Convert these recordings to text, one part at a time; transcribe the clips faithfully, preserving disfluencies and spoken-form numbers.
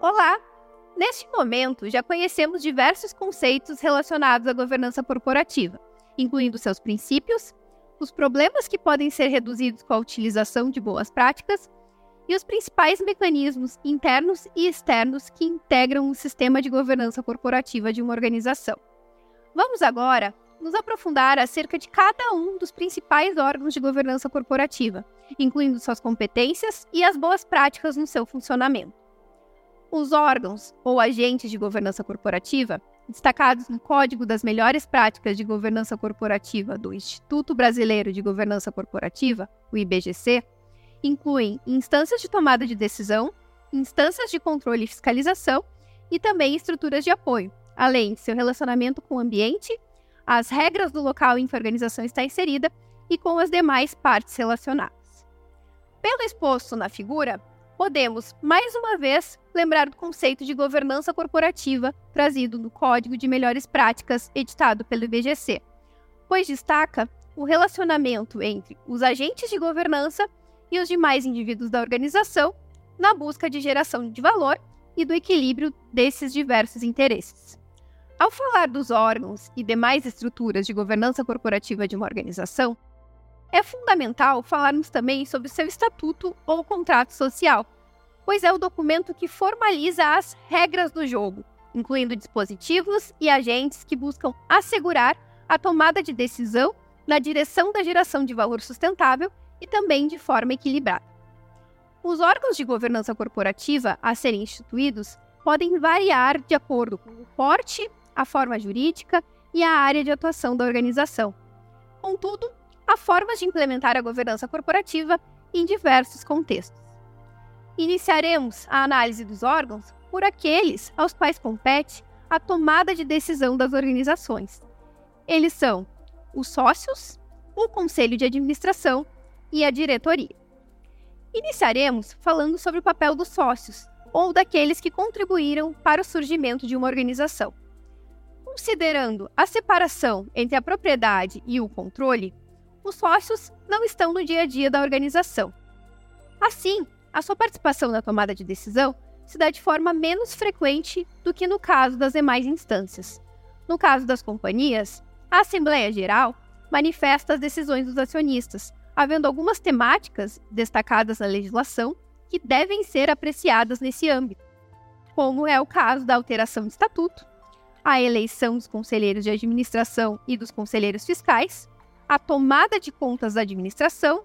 Olá! Neste momento, já conhecemos diversos conceitos relacionados à governança corporativa, incluindo seus princípios, os problemas que podem ser reduzidos com a utilização de boas práticas e os principais mecanismos internos e externos que integram o sistema de governança corporativa de uma organização. Vamos agora nos aprofundar acerca de cada um dos principais órgãos de governança corporativa, incluindo suas competências e as boas práticas no seu funcionamento. Os órgãos ou agentes de governança corporativa, destacados no Código das Melhores Práticas de Governança Corporativa do Instituto Brasileiro de Governança Corporativa, o I B G C, incluem instâncias de tomada de decisão, instâncias de controle e fiscalização e também estruturas de apoio, além de seu relacionamento com o ambiente, as regras do local em que a organização está inserida e com as demais partes relacionadas. Pelo exposto na figura, podemos, mais uma vez, lembrar do conceito de governança corporativa trazido no Código de Melhores Práticas editado pelo I B G C, pois destaca o relacionamento entre os agentes de governança e os demais indivíduos da organização na busca de geração de valor e do equilíbrio desses diversos interesses. Ao falar dos órgãos e demais estruturas de governança corporativa de uma organização, é fundamental falarmos também sobre seu estatuto ou contrato social, pois é o documento que formaliza as regras do jogo, incluindo dispositivos e agentes que buscam assegurar a tomada de decisão na direção da geração de valor sustentável e também de forma equilibrada. Os órgãos de governança corporativa a serem instituídos podem variar de acordo com o porte, a forma jurídica e a área de atuação da organização. Contudo, há formas de implementar a governança corporativa em diversos contextos. Iniciaremos a análise dos órgãos por aqueles aos quais compete a tomada de decisão das organizações. Eles são os sócios, o conselho de administração e a diretoria. Iniciaremos falando sobre o papel dos sócios, ou daqueles que contribuíram para o surgimento de uma organização. Considerando a separação entre a propriedade e o controle, os sócios não estão no dia a dia da organização. Assim, a sua participação na tomada de decisão se dá de forma menos frequente do que no caso das demais instâncias. No caso das companhias, a Assembleia Geral manifesta as decisões dos acionistas, havendo algumas temáticas destacadas na legislação que devem ser apreciadas nesse âmbito, como é o caso da alteração de estatuto, a eleição dos conselheiros de administração e dos conselheiros fiscais, a tomada de contas da administração,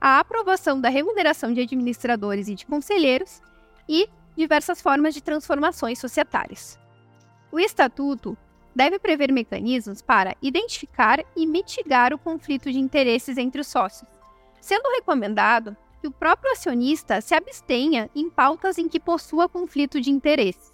a aprovação da remuneração de administradores e de conselheiros e diversas formas de transformações societárias. O Estatuto deve prever mecanismos para identificar e mitigar o conflito de interesses entre os sócios, sendo recomendado que o próprio acionista se abstenha em pautas em que possua conflito de interesses.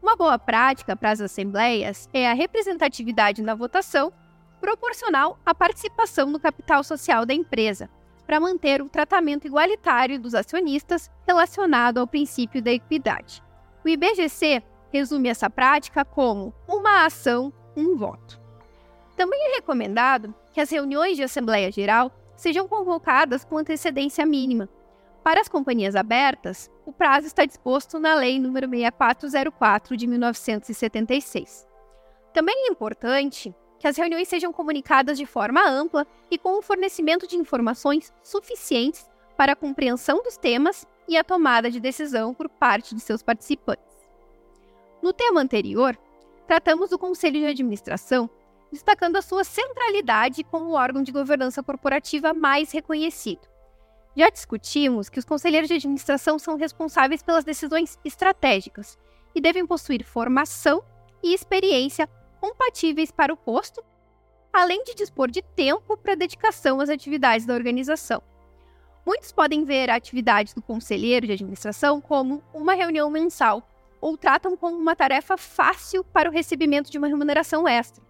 Uma boa prática para as assembleias é a representatividade na votação proporcional à participação no capital social da empresa, para manter o tratamento igualitário dos acionistas relacionado ao princípio da equidade. O I B G C resume essa prática como uma ação, um voto. Também é recomendado que as reuniões de Assembleia Geral sejam convocadas com antecedência mínima. Para as companhias abertas, o prazo está disposto na Lei nº seis mil quatrocentos e quatro, de mil novecentos e setenta e seis. Também é importante que as reuniões sejam comunicadas de forma ampla e com o fornecimento de informações suficientes para a compreensão dos temas e a tomada de decisão por parte de seus participantes. No tema anterior, tratamos do Conselho de Administração, destacando a sua centralidade como o órgão de governança corporativa mais reconhecido. Já discutimos que os conselheiros de administração são responsáveis pelas decisões estratégicas e devem possuir formação e experiência compatíveis para o posto, além de dispor de tempo para dedicação às atividades da organização. Muitos podem ver a atividade do conselheiro de administração como uma reunião mensal, ou tratam como uma tarefa fácil para o recebimento de uma remuneração extra.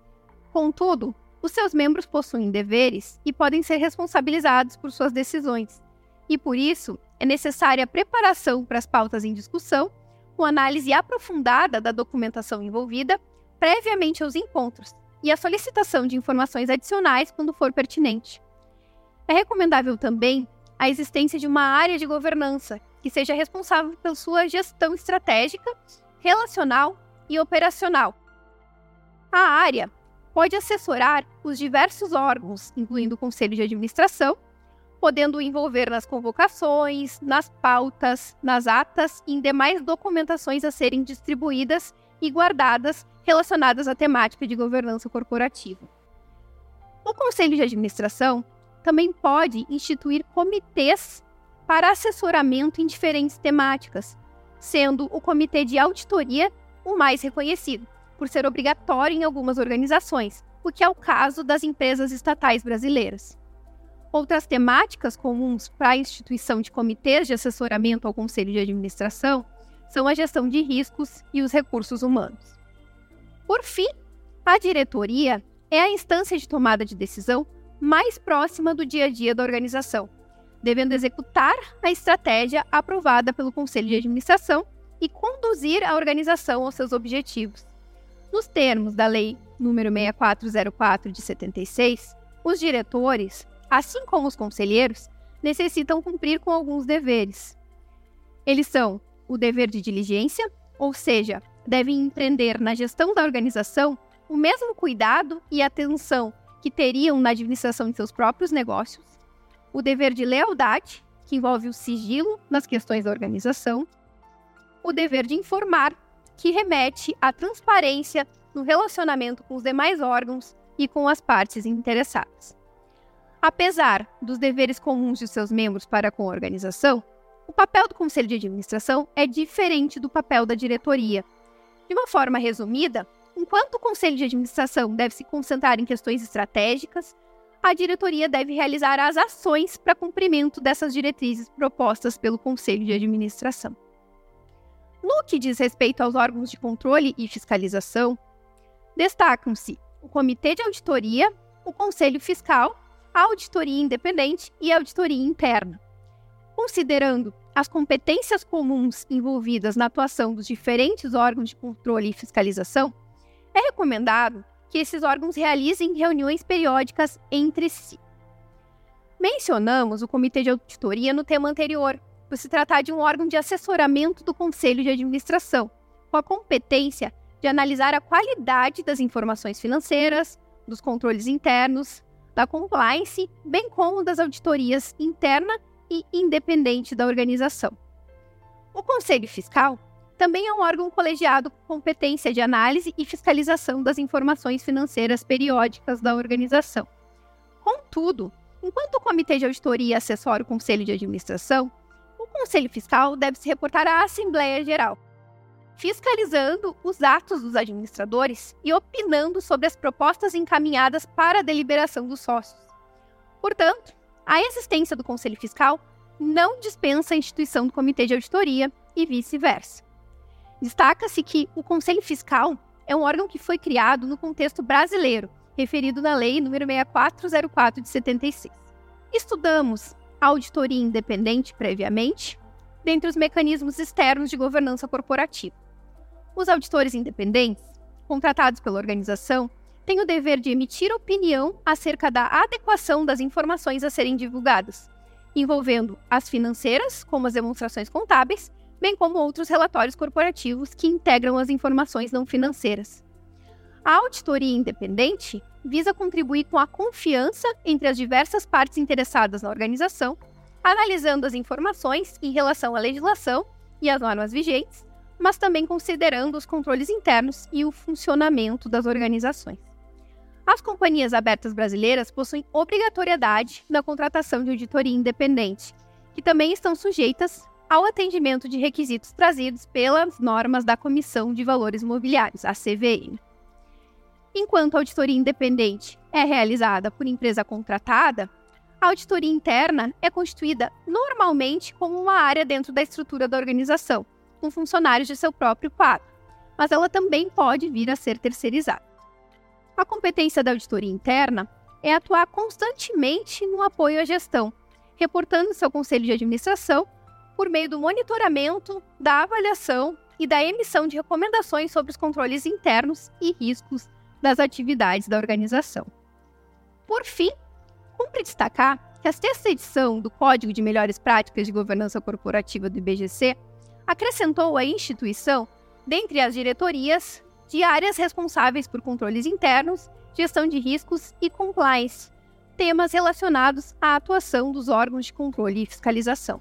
Contudo, os seus membros possuem deveres e podem ser responsabilizados por suas decisões, e por isso é necessária a preparação para as pautas em discussão, com análise aprofundada da documentação envolvida previamente aos encontros e a solicitação de informações adicionais quando for pertinente. É recomendável também a existência de uma área de governança que seja responsável pela sua gestão estratégica, relacional e operacional. A área pode assessorar os diversos órgãos, incluindo o Conselho de Administração, podendo envolver nas convocações, nas pautas, nas atas e em demais documentações a serem distribuídas e guardadas relacionadas à temática de governança corporativa. O Conselho de Administração também pode instituir comitês para assessoramento em diferentes temáticas, sendo o Comitê de Auditoria o mais reconhecido, por ser obrigatório em algumas organizações, o que é o caso das empresas estatais brasileiras. Outras temáticas comuns para a instituição de comitês de assessoramento ao Conselho de Administração são a gestão de riscos e os recursos humanos. Por fim, a diretoria é a instância de tomada de decisão mais próxima do dia a dia da organização, devendo executar a estratégia aprovada pelo Conselho de Administração e conduzir a organização aos seus objetivos. Nos termos da Lei nº seis mil quatrocentos e quatro de setenta e seis, os diretores, assim como os conselheiros, necessitam cumprir com alguns deveres. Eles são o dever de diligência, ou seja, devem empreender na gestão da organização o mesmo cuidado e atenção que teriam na administração de seus próprios negócios, o dever de lealdade, que envolve o sigilo nas questões da organização, o dever de informar, que remete à transparência no relacionamento com os demais órgãos e com as partes interessadas. Apesar dos deveres comuns de seus membros para com a organização, o papel do Conselho de Administração é diferente do papel da diretoria. De uma forma resumida, enquanto o Conselho de Administração deve se concentrar em questões estratégicas, a diretoria deve realizar as ações para cumprimento dessas diretrizes propostas pelo Conselho de Administração. No que diz respeito aos órgãos de controle e fiscalização, destacam-se o Comitê de Auditoria, o Conselho Fiscal, a auditoria independente e a auditoria interna. Considerando as competências comuns envolvidas na atuação dos diferentes órgãos de controle e fiscalização, é recomendado que esses órgãos realizem reuniões periódicas entre si. Mencionamos o Comitê de Auditoria no tema anterior, por se tratar de um órgão de assessoramento do Conselho de Administração, com a competência de analisar a qualidade das informações financeiras, dos controles internos, da compliance, bem como das auditorias interna e independente da organização. O Conselho Fiscal também é um órgão colegiado com competência de análise e fiscalização das informações financeiras periódicas da organização. Contudo, enquanto o Comitê de Auditoria assessora o Conselho de Administração, o Conselho Fiscal deve se reportar à Assembleia Geral, fiscalizando os atos dos administradores e opinando sobre as propostas encaminhadas para a deliberação dos sócios. Portanto, a existência do Conselho Fiscal não dispensa a instituição do Comitê de Auditoria e vice-versa. Destaca-se que o Conselho Fiscal é um órgão que foi criado no contexto brasileiro, referido na Lei nº seis mil quatrocentos e quatro de setenta e seis. Estudamos a auditoria independente previamente, dentre os mecanismos externos de governança corporativa. Os auditores independentes, contratados pela organização, têm o dever de emitir opinião acerca da adequação das informações a serem divulgadas, envolvendo as financeiras, como as demonstrações contábeis, bem como outros relatórios corporativos que integram as informações não financeiras. A auditoria independente visa contribuir com a confiança entre as diversas partes interessadas na organização, analisando as informações em relação à legislação e às normas vigentes, mas também considerando os controles internos e o funcionamento das organizações. As companhias abertas brasileiras possuem obrigatoriedade na contratação de auditoria independente, que também estão sujeitas ao atendimento de requisitos trazidos pelas normas da Comissão de Valores Mobiliários, a C V M. Enquanto a auditoria independente é realizada por empresa contratada, a auditoria interna é constituída normalmente como uma área dentro da estrutura da organização, com funcionários de seu próprio quadro, mas ela também pode vir a ser terceirizada. A competência da auditoria interna é atuar constantemente no apoio à gestão, reportando-se ao Conselho de Administração por meio do monitoramento, da avaliação e da emissão de recomendações sobre os controles internos e riscos das atividades da organização. Por fim, cumpre destacar que a sexta edição do Código de Melhores Práticas de Governança Corporativa do I B G C acrescentou à instituição, dentre as diretorias, de áreas responsáveis por controles internos, gestão de riscos e compliance, temas relacionados à atuação dos órgãos de controle e fiscalização.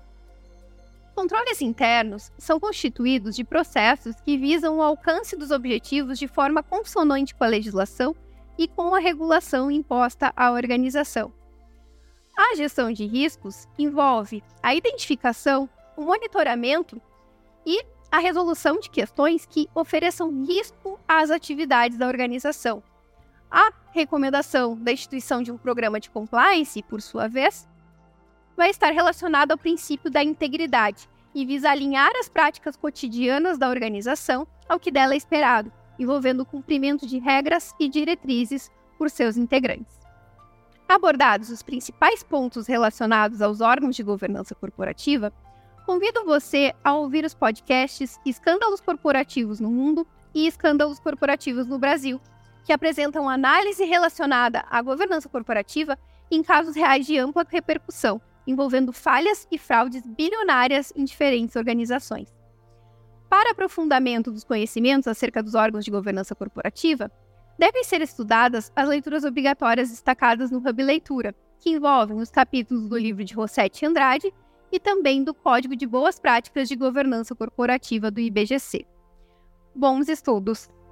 Controles internos são constituídos de processos que visam o alcance dos objetivos de forma consonante com a legislação e com a regulação imposta à organização. A gestão de riscos envolve a identificação, o monitoramento e a resolução de questões que ofereçam risco às atividades da organização. A recomendação da instituição de um programa de compliance, por sua vez, vai estar relacionada ao princípio da integridade e visa alinhar as práticas cotidianas da organização ao que dela é esperado, envolvendo o cumprimento de regras e diretrizes por seus integrantes. Abordados os principais pontos relacionados aos órgãos de governança corporativa, convido você a ouvir os podcasts Escândalos Corporativos no Mundo e Escândalos Corporativos no Brasil, que apresentam análise relacionada à governança corporativa em casos reais de ampla repercussão, envolvendo falhas e fraudes bilionárias em diferentes organizações. Para aprofundamento dos conhecimentos acerca dos órgãos de governança corporativa, devem ser estudadas as leituras obrigatórias destacadas no Hub Leitura, que envolvem os capítulos do livro de Rossetti e Andrade e também do Código de Boas Práticas de Governança Corporativa do I B G C. Bons estudos!